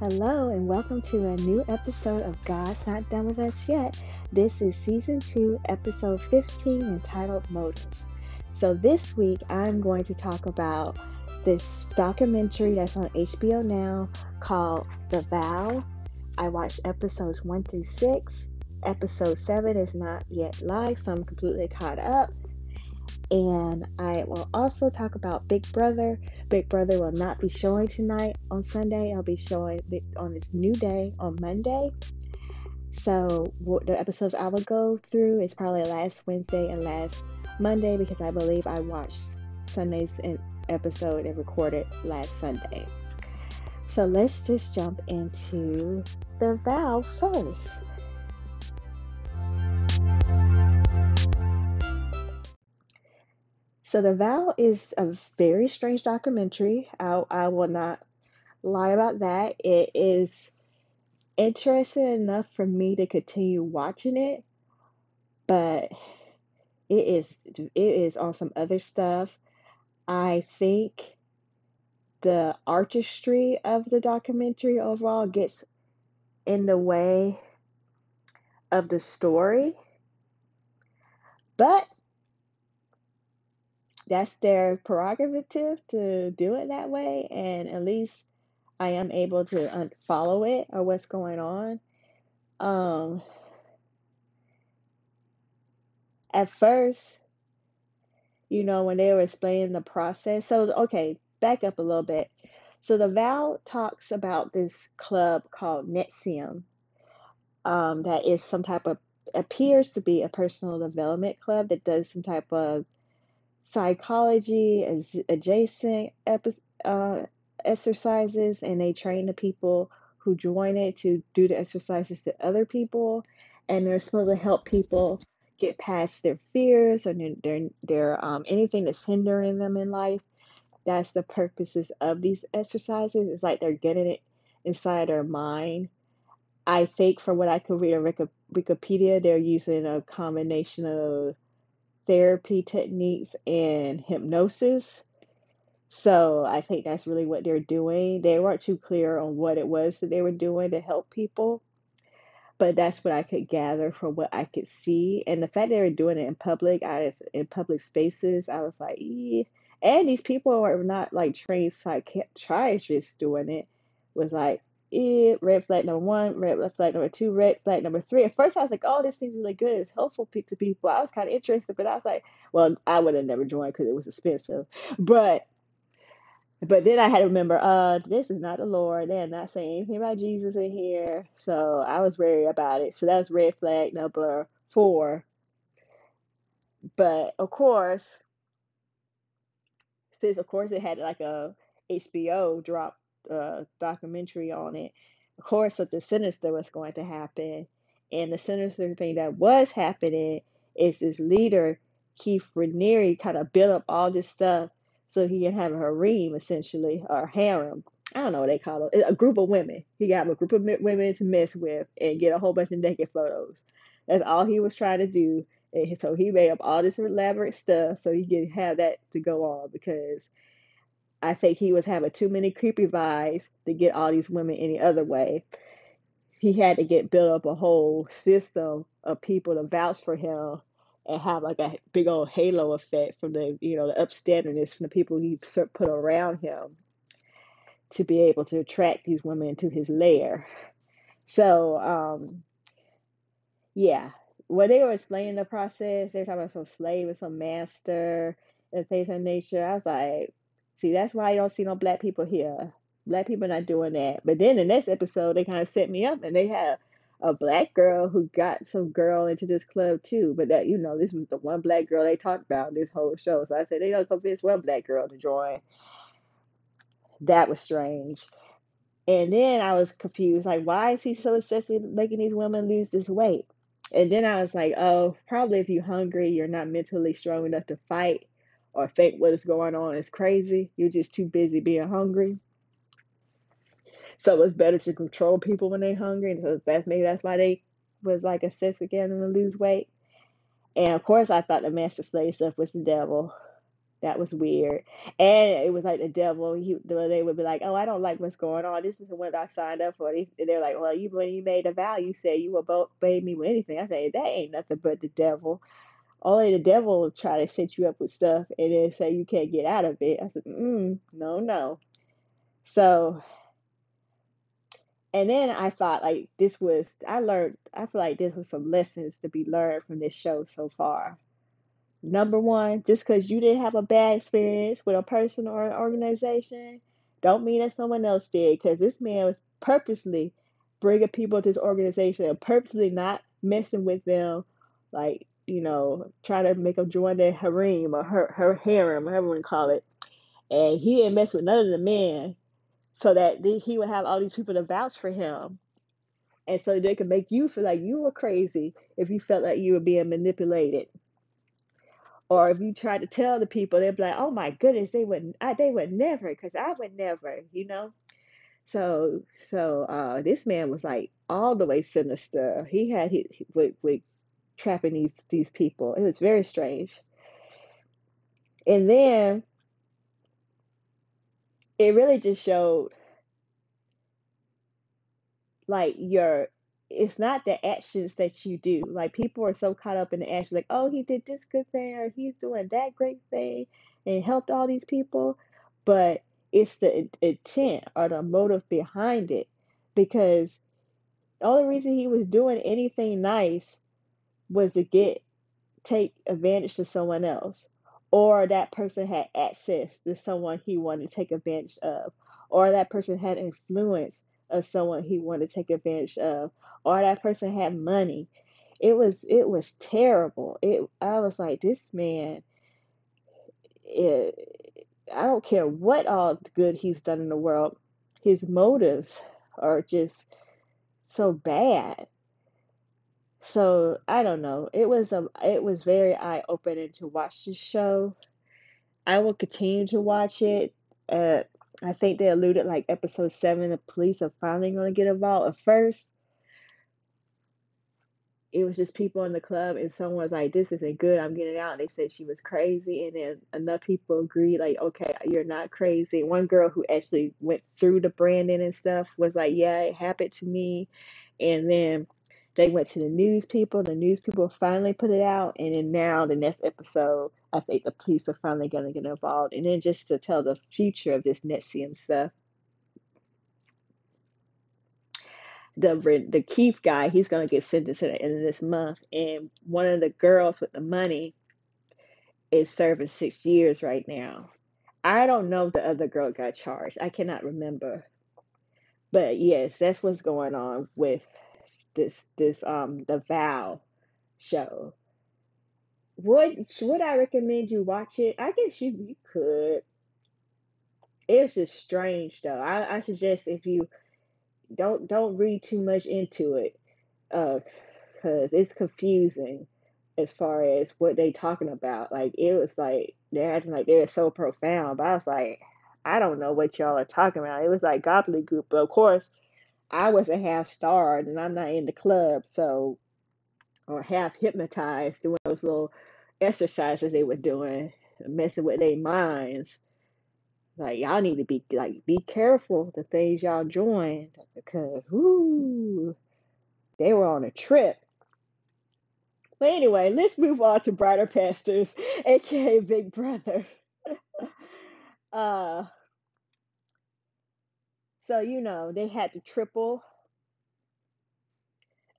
Hello and welcome to a new episode of God's Not Done With Us Yet. This is Season 2, Episode 15, entitled Motives. So this week, I'm going to talk about this documentary that's on HBO now called The Vow. I watched episodes 1 through 6. Episode 7 is not yet live, so I'm completely caught up. And I will also talk about Big Brother. Big Brother will not be showing tonight on Sunday. I'll be showing on this new day on Monday. So the episodes I will go through is probably last Wednesday and last Monday, because I believe I watched Sunday's episode and recorded last Sunday. So let's just jump into The Vow first. So The Vow is a very strange documentary. I will not lie about that. It is interesting enough for me to continue watching it, but it is on some other stuff. I think the artistry of the documentary overall gets in the way of the story, but that's their prerogative to do it that way, and at least I am able to unfollow it or what's going on. At first, when they were explaining the process, back up a little bit. So The Vow talks about this club called NXIVM, that is some type of, appears to be a personal development club that does some type of psychology adjacent exercises, and they train the people who join it to do the exercises to other people, and they're supposed to help people get past their fears or their anything that's hindering them in life. That's the purposes of these exercises. It's like they're getting it inside their mind. I think from what I could read on Wikipedia, they're using a combination of therapy techniques and hypnosis. So I think that's really what they're doing. They weren't too clear on what it was that they were doing to help people, but that's what I could gather from what I could see. And the fact they were doing it in public, in public spaces, I was like, yeah. And these people are not like trained psychiatrists doing it. Was like, yeah, red flag number 1, red flag number 2, red flag number 3. At first I was like, oh, this seems really good, it's helpful to people. I was kind of interested, but I was like, well, I would have never joined because it was expensive. But then I had to remember, this is not the Lord. They're not saying anything about Jesus in here. So I was wary about it. So that's red flag number 4. But of course, since of course it had like a HBO drop documentary on it, of course, of the sinister was going to happen. And the sinister thing that was happening is this leader, Keith Raniere, kind of built up all this stuff so he can have a harem, essentially, or harem. I don't know what they call it. It's a group of women. He got a group of women to mess with and get a whole bunch of naked photos. That's all he was trying to do. And so he made up all this elaborate stuff so he could have that to go on, because I think he was having too many creepy vibes to get all these women any other way. He had to get built up a whole system of people to vouch for him and have like a big old halo effect from the upstandingness from the people he put around him to be able to attract these women into his lair. So, when they were explaining the process, they were talking about some slave and some master and things of nature. I was like, see, that's why you don't see no black people here. Black people not doing that. But then the next episode, they kind of set me up, and they had a black girl who got some girl into this club too. But that, this was the one black girl they talked about in this whole show. So I said, they don't convince one black girl to join. That was strange. And then I was confused. Like, why is he so obsessive making these women lose this weight? And then I was like, oh, probably if you're hungry, you're not mentally strong enough to fight or think what is going on is crazy. You're just too busy being hungry. So it's better to control people when they're hungry. And so maybe that's why they was like obsessed with getting them to lose weight. And of course I thought the master slave stuff was the devil. That was weird. And it was like the devil. They would be like, oh, I don't like what's going on. This isn't what I signed up for. And they're like, well, when you made a vow, you said you will obey me with anything. I say, that ain't nothing but the devil. Only the devil will try to set you up with stuff and then say you can't get out of it. I said, no. So, and then I thought like I feel like this was some lessons to be learned from this show so far. Number one, just because you didn't have a bad experience with a person or an organization, don't mean that someone else did, because this man was purposely bringing people to his organization and purposely not messing with them, like, trying to make them join their harem or her harem, whatever you want to call it. And he didn't mess with none of the men so that he would have all these people to vouch for him. And so they could make you feel like you were crazy if you felt like you were being manipulated. Or if you try to tell the people, they'd be like, oh my goodness, they would never, because I would never, So this man was like all the way sinister. He had with trapping these people. It was very strange. And then it really just showed like it's not the actions that you do. Like, people are so caught up in the actions, like, oh, he did this good thing, or he's doing that great thing and helped all these people. But it's the intent or the motive behind it, because the only reason he was doing anything nice was to take advantage of someone else, or that person had access to someone he wanted to take advantage of, or that person had influence of someone he wanted to take advantage of, or that person had money. It was terrible. I was like, this man, I don't care what all good he's done in the world, his motives are just so bad. So I don't know. It was very eye-opening to watch this show. I will continue to watch it. I think they alluded like episode 7, the police are finally going to get involved. At first, it was just people in the club, and someone was like, this isn't good, I'm getting out. And they said she was crazy, and then enough people agreed, like, okay, you're not crazy. One girl who actually went through the branding and stuff was like, yeah, it happened to me. And then they went to the news people. The news people finally put it out. And then now the next episode, I think the police are finally going to get involved. And then just to tell the future of this NXIVM stuff, the Keith guy, he's going to get sentenced at the end of this month. And one of the girls with the money is serving 6 years right now. I don't know if the other girl got charged. I cannot remember. But yes, that's what's going on with this The Vow show. Would I recommend you watch it? I guess you could. It's just strange though. I suggest if you don't read too much into it, because it's confusing as far as what they talking about. Like, it was like they're acting like they're so profound, but I was like, I don't know what y'all are talking about. It was like gobbledygook, but of course I was a half-starred, and I'm not in the club, so, or half-hypnotized doing those little exercises they were doing, messing with their minds. Like, y'all need to be careful the things y'all joined, because, they were on a trip. But anyway, let's move on to Brighter Pastors, a.k.a. Big Brother. So, they had the triple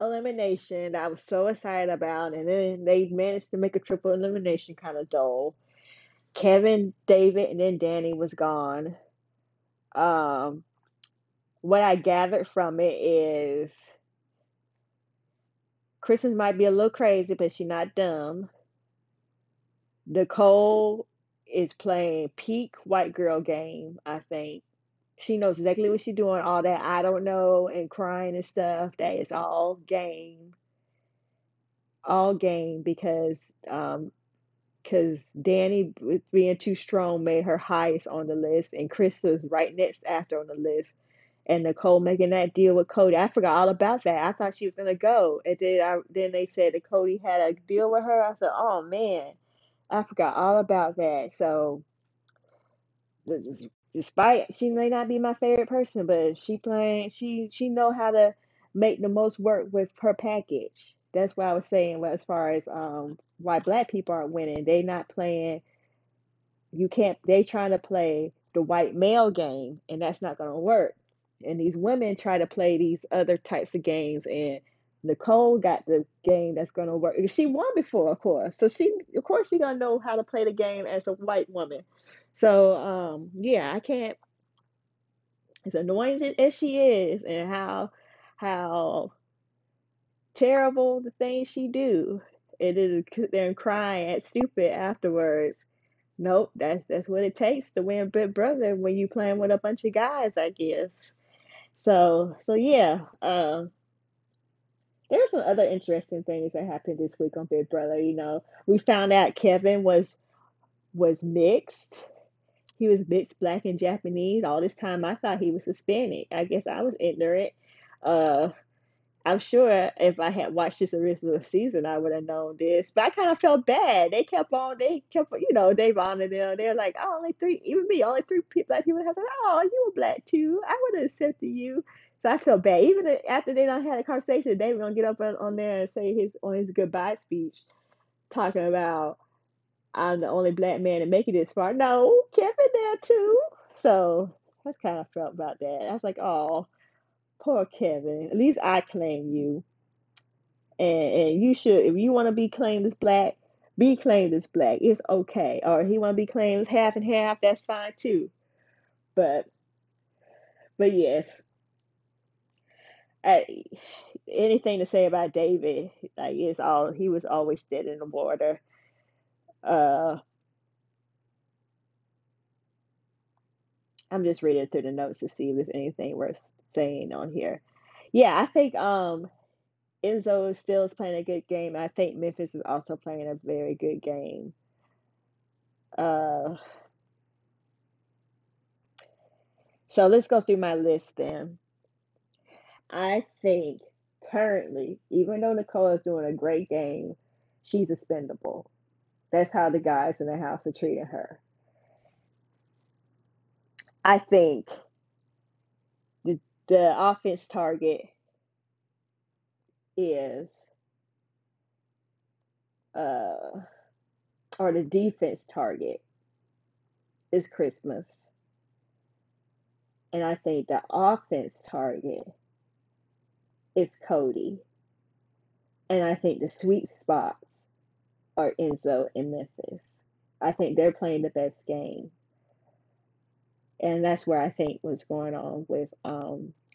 elimination that I was so excited about. And then they managed to make a triple elimination kind of dull. Kevin, David, and then Danny was gone. What I gathered from it is Kristen might be a little crazy, but she's not dumb. Nicole is playing peak white girl game, I think. She knows exactly what she's doing, all that I don't know and crying and stuff. That is all game. All game, because Danny being too strong made her highest on the list, and Crystal was right next after on the list. And Nicole making that deal with Cody. I forgot all about that. I thought she was going to go. And then they said that Cody had a deal with her. I said, oh man. I forgot all about that. So despite she may not be my favorite person, but she know how to make the most work with her package. That's what I was saying as far as why black people aren't winning. They not playing. They trying to play the white male game, and that's not going to work. And these women try to play these other types of games, and Nicole got the game that's going to work. She won before, of course. So she going to know how to play the game as a white woman. So, I can't, as annoying as she is and how terrible the things she do, it is then crying at stupid afterwards. Nope, that's what it takes to win Big Brother when you playing with a bunch of guys, I guess. So yeah, there are some other interesting things that happened this week on Big Brother. You know, we found out Kevin was mixed. He was mixed black and Japanese. All this time, I thought he was Hispanic. I guess I was ignorant. I'm sure if I had watched this original season, I would have known this. But I kind of felt bad. They honored them. They're like, oh, only three black people have said, oh, you were black too. I would have accepted you. So I felt bad. Even after they done had a conversation, they were going to get up on there and say his goodbye speech, talking about, I'm the only black man to make it this far. No, Kevin there too. So that's kind of felt about that. I was like, oh. Poor Kevin. At least I claim you. And you should, if you want to be claimed as black, be claimed as black. It's okay. Or if he want to be claimed as half and half, that's fine too. But yes. Anything to say about David? Like he was always dead in the water. I'm just reading through the notes to see if there's anything worth saying on here. Yeah, I think Enzo still is playing a good game. I think Memphis is also playing a very good game. So let's go through my list then. I think currently, even though Nicole is doing a great game, she's expendable. That's how the guys in the house are treating her. I think the offense target is, or the defense target is Christmas. And I think the offense target is Cody. And I think the sweet spots are Enzo and Memphis. I think they're playing the best game. And that's where I think was going on with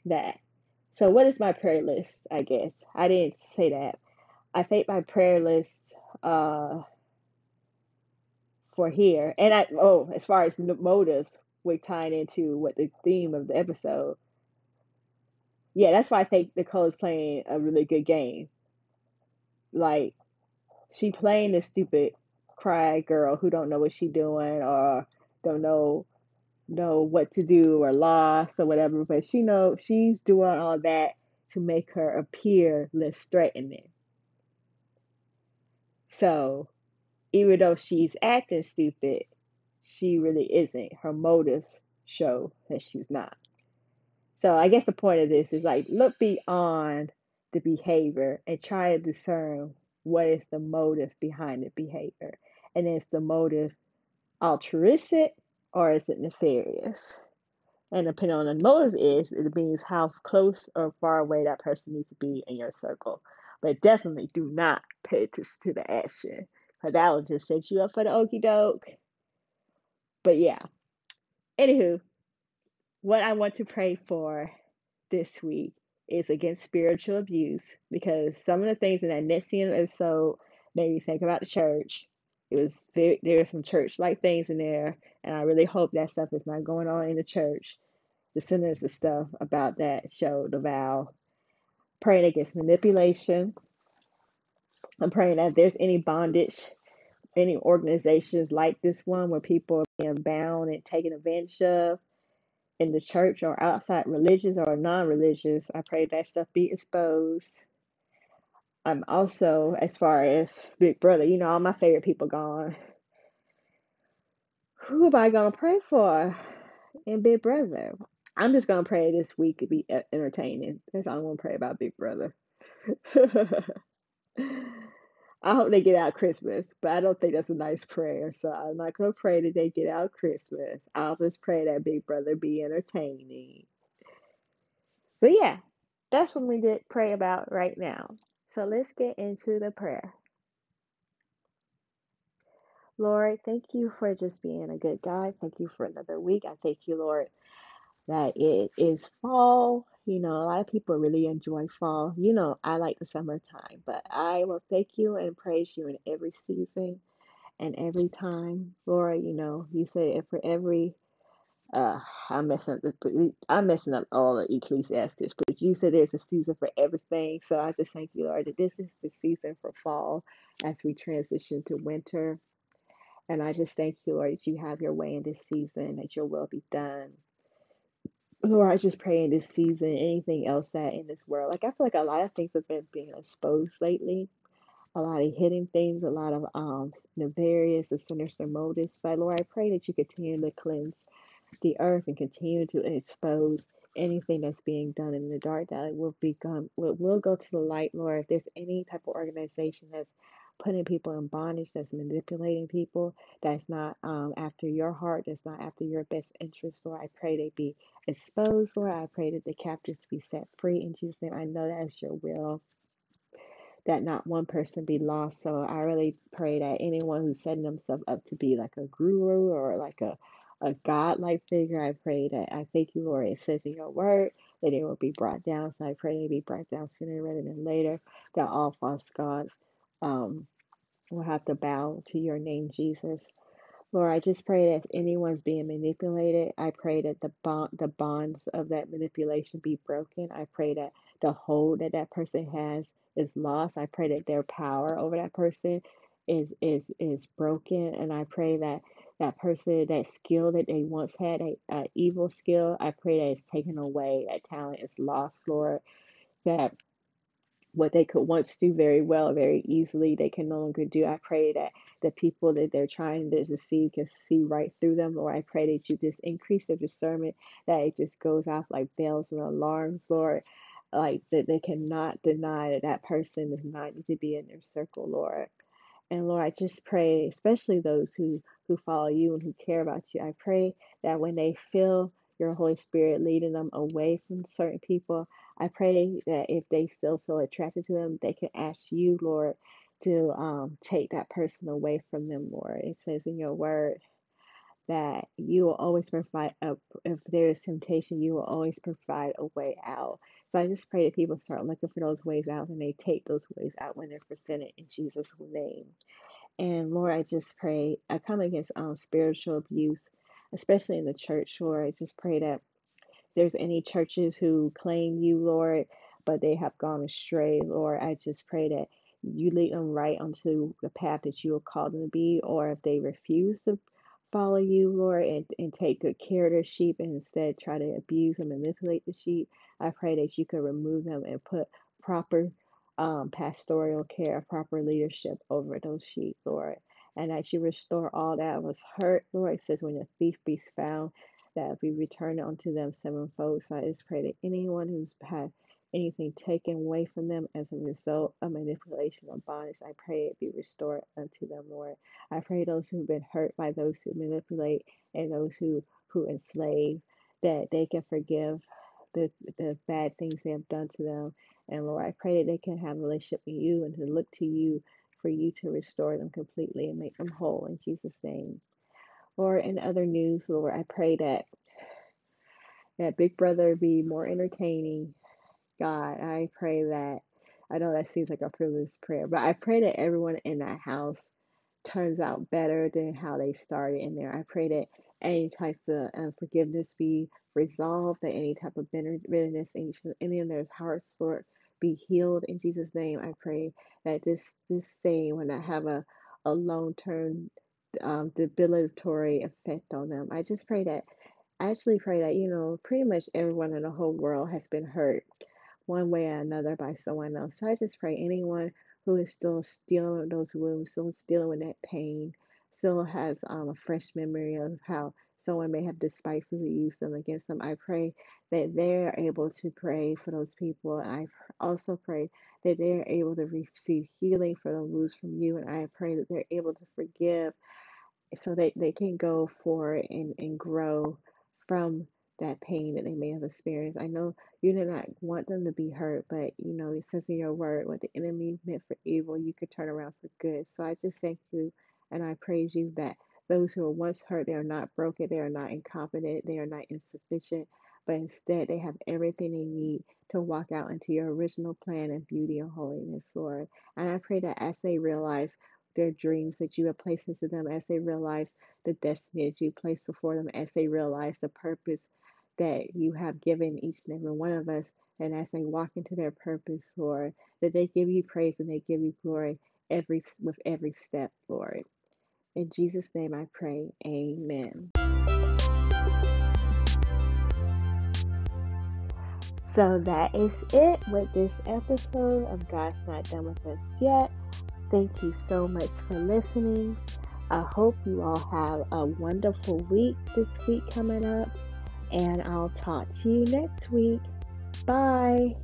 that. So what is my prayer list, I guess? I didn't say that. I think my prayer list for here, and as far as motives, we're tying into what the theme of the episode. Yeah, that's why I think Nicole is playing a really good game. Like, she playing this stupid cry girl who don't know what she doing or don't know what to do or lost or whatever, but she knows she's doing all that to make her appear less threatening. So even though she's acting stupid, she really isn't. Her motives show that she's not. So I guess the point of this is like, look beyond the behavior and try to discern what is the motive behind the behavior. And is the motive altruistic or is it nefarious? And depending on the motive is, it means how close or far away that person needs to be in your circle. But definitely do not pay attention to the action, because that will just set you up for the okie doke. But yeah. Anywho, what I want to pray for this week is against spiritual abuse, because some of the things in that NXIVM episode made me think about the church. There are some church-like things in there, and I really hope that stuff is not going on in the church. The centers of stuff about that show, The Vow. Praying against manipulation. I'm praying that if there's any bondage, any organizations like this one where people are being bound and taken advantage of in the church or outside religious or non-religious, I pray that stuff be exposed. I'm also, as far as Big Brother, all my favorite people gone. who am I going to pray for in Big Brother? I'm just going to pray this week to be entertaining. That's all I'm going to pray about Big Brother. I hope they get out Christmas, but I don't think that's a nice prayer. So I'm not going to pray that they get out Christmas. I'll just pray that Big Brother be entertaining. But yeah, that's what we did pray about right now. So let's get into the prayer. Lord, thank you for just being a good God. Thank you for another week. I thank you, Lord, that it is fall. You know, a lot of people really enjoy fall. You know, I like the summertime, but I will thank you and praise you in every season and every time. Lord, you know, you say for every, I'm messing up all of Ecclesiastes, but you said there's a season for everything. So I just thank you, Lord, that this is the season for fall as we transition to winter. And I just thank you, Lord, that you have your way in this season, that your will be done. Lord, I just pray in this season, anything else that in this world, like I feel like a lot of things have been being exposed lately, a lot of hidden things, a lot of nefarious and sinister motives. But Lord, I pray that you continue to cleanse the earth and continue to expose anything that's being done in the dark that will go to the light, Lord. If there's any type of organization that's putting people in bondage, that's manipulating people, that's not after your heart, that's not after your best interest, Lord, I pray they be exposed, Lord. I pray that the captives be set free in Jesus' name. I know that's your will, that not one person be lost. So I really pray that anyone who's setting themselves up to be like a guru or like a God-like figure, I pray that, I thank you, Lord, it says in your word that it will be brought down. So I pray they be brought down sooner rather than later, that all false gods will have to bow to your name, Jesus. Lord, I just pray that if anyone's being manipulated, I pray that the bonds of that manipulation be broken. I pray that the hold that that person has is lost. I pray that their power over that person is broken. And I pray that that person, that skill that they once had, an evil skill, I pray that it's taken away. That talent is lost, Lord. That what they could once do very well, very easily, they can no longer do. I pray that the people that they're trying to deceive can see right through them. Lord, I pray that you just increase their discernment, that it just goes off like bells and alarms, Lord. Like that they cannot deny that that person does not need to be in their circle, Lord. And Lord, I just pray, especially those who follow you and who care about you, I pray that when they feel your Holy Spirit leading them away from certain people, I pray that if they still feel attracted to them, they can ask you, Lord, to take that person away from them, Lord. It says in your word that you will always provide, if there is temptation, you will always provide a way out. So I just pray that people start looking for those ways out and they take those ways out when they're presented in Jesus' name. And Lord, I just pray, I come against spiritual abuse, especially in the church, Lord. I just pray that there's any churches who claim you, Lord, but they have gone astray, Lord. I just pray that you lead them right onto the path that you will call them to be, or if they refuse to follow you, Lord, and take good care of their sheep and instead try to abuse and manipulate the sheep, I pray that you could remove them and put proper pastoral care, proper leadership over those sheep, Lord, and that you restore all that was hurt, Lord. It says when the thief be found, that we return unto them sevenfold. So I just pray that anyone who's had anything taken away from them as a result of manipulation or bondage, I pray it be restored unto them, Lord. I pray those who've been hurt by those who manipulate and those who enslave, that they can forgive the bad things they have done to them. And Lord, I pray that they can have a relationship with you and to look to you for you to restore them completely and make them whole in Jesus' name. Lord, in other news, Lord, I pray that Big Brother be more entertaining. God, I pray that, I know that seems like a frivolous prayer, but I pray that everyone in that house turns out better than how they started in there. I pray that any types of forgiveness be resolved, that any type of bitterness in any of their hearts, Lord, be healed in Jesus' name. I pray that this thing will not have a long-term debilitatory effect on them. I actually pray that, you know, pretty much everyone in the whole world has been hurt one way or another by someone else. So I just pray anyone who is still dealing with those wounds, still dealing with that pain, still has a fresh memory of how someone may have despitefully used them against them. I pray that they're able to pray for those people. And I also pray that they're able to receive healing for those from you. And I pray that they're able to forgive so that they can go forward and grow from that pain that they may have experienced. I know you did not want them to be hurt, but you know, it says in your word, what the enemy meant for evil, you could turn around for good. So I just thank you and I praise you that those who were once hurt, they are not broken, they are not incompetent, they are not insufficient, but instead they have everything they need to walk out into your original plan and beauty and holiness, Lord. And I pray that as they realize their dreams that you have placed into them, as they realize the destiny that you placed before them, as they realize the purpose that you have given each and every one of us, and as they walk into their purpose, Lord, that they give you praise and they give you glory with every step, Lord. In Jesus' name I pray, amen. So that is it with this episode of God's Not Done With Us Yet. Thank you so much for listening. I hope you all have a wonderful week this week coming up, and I'll talk to you next week. Bye.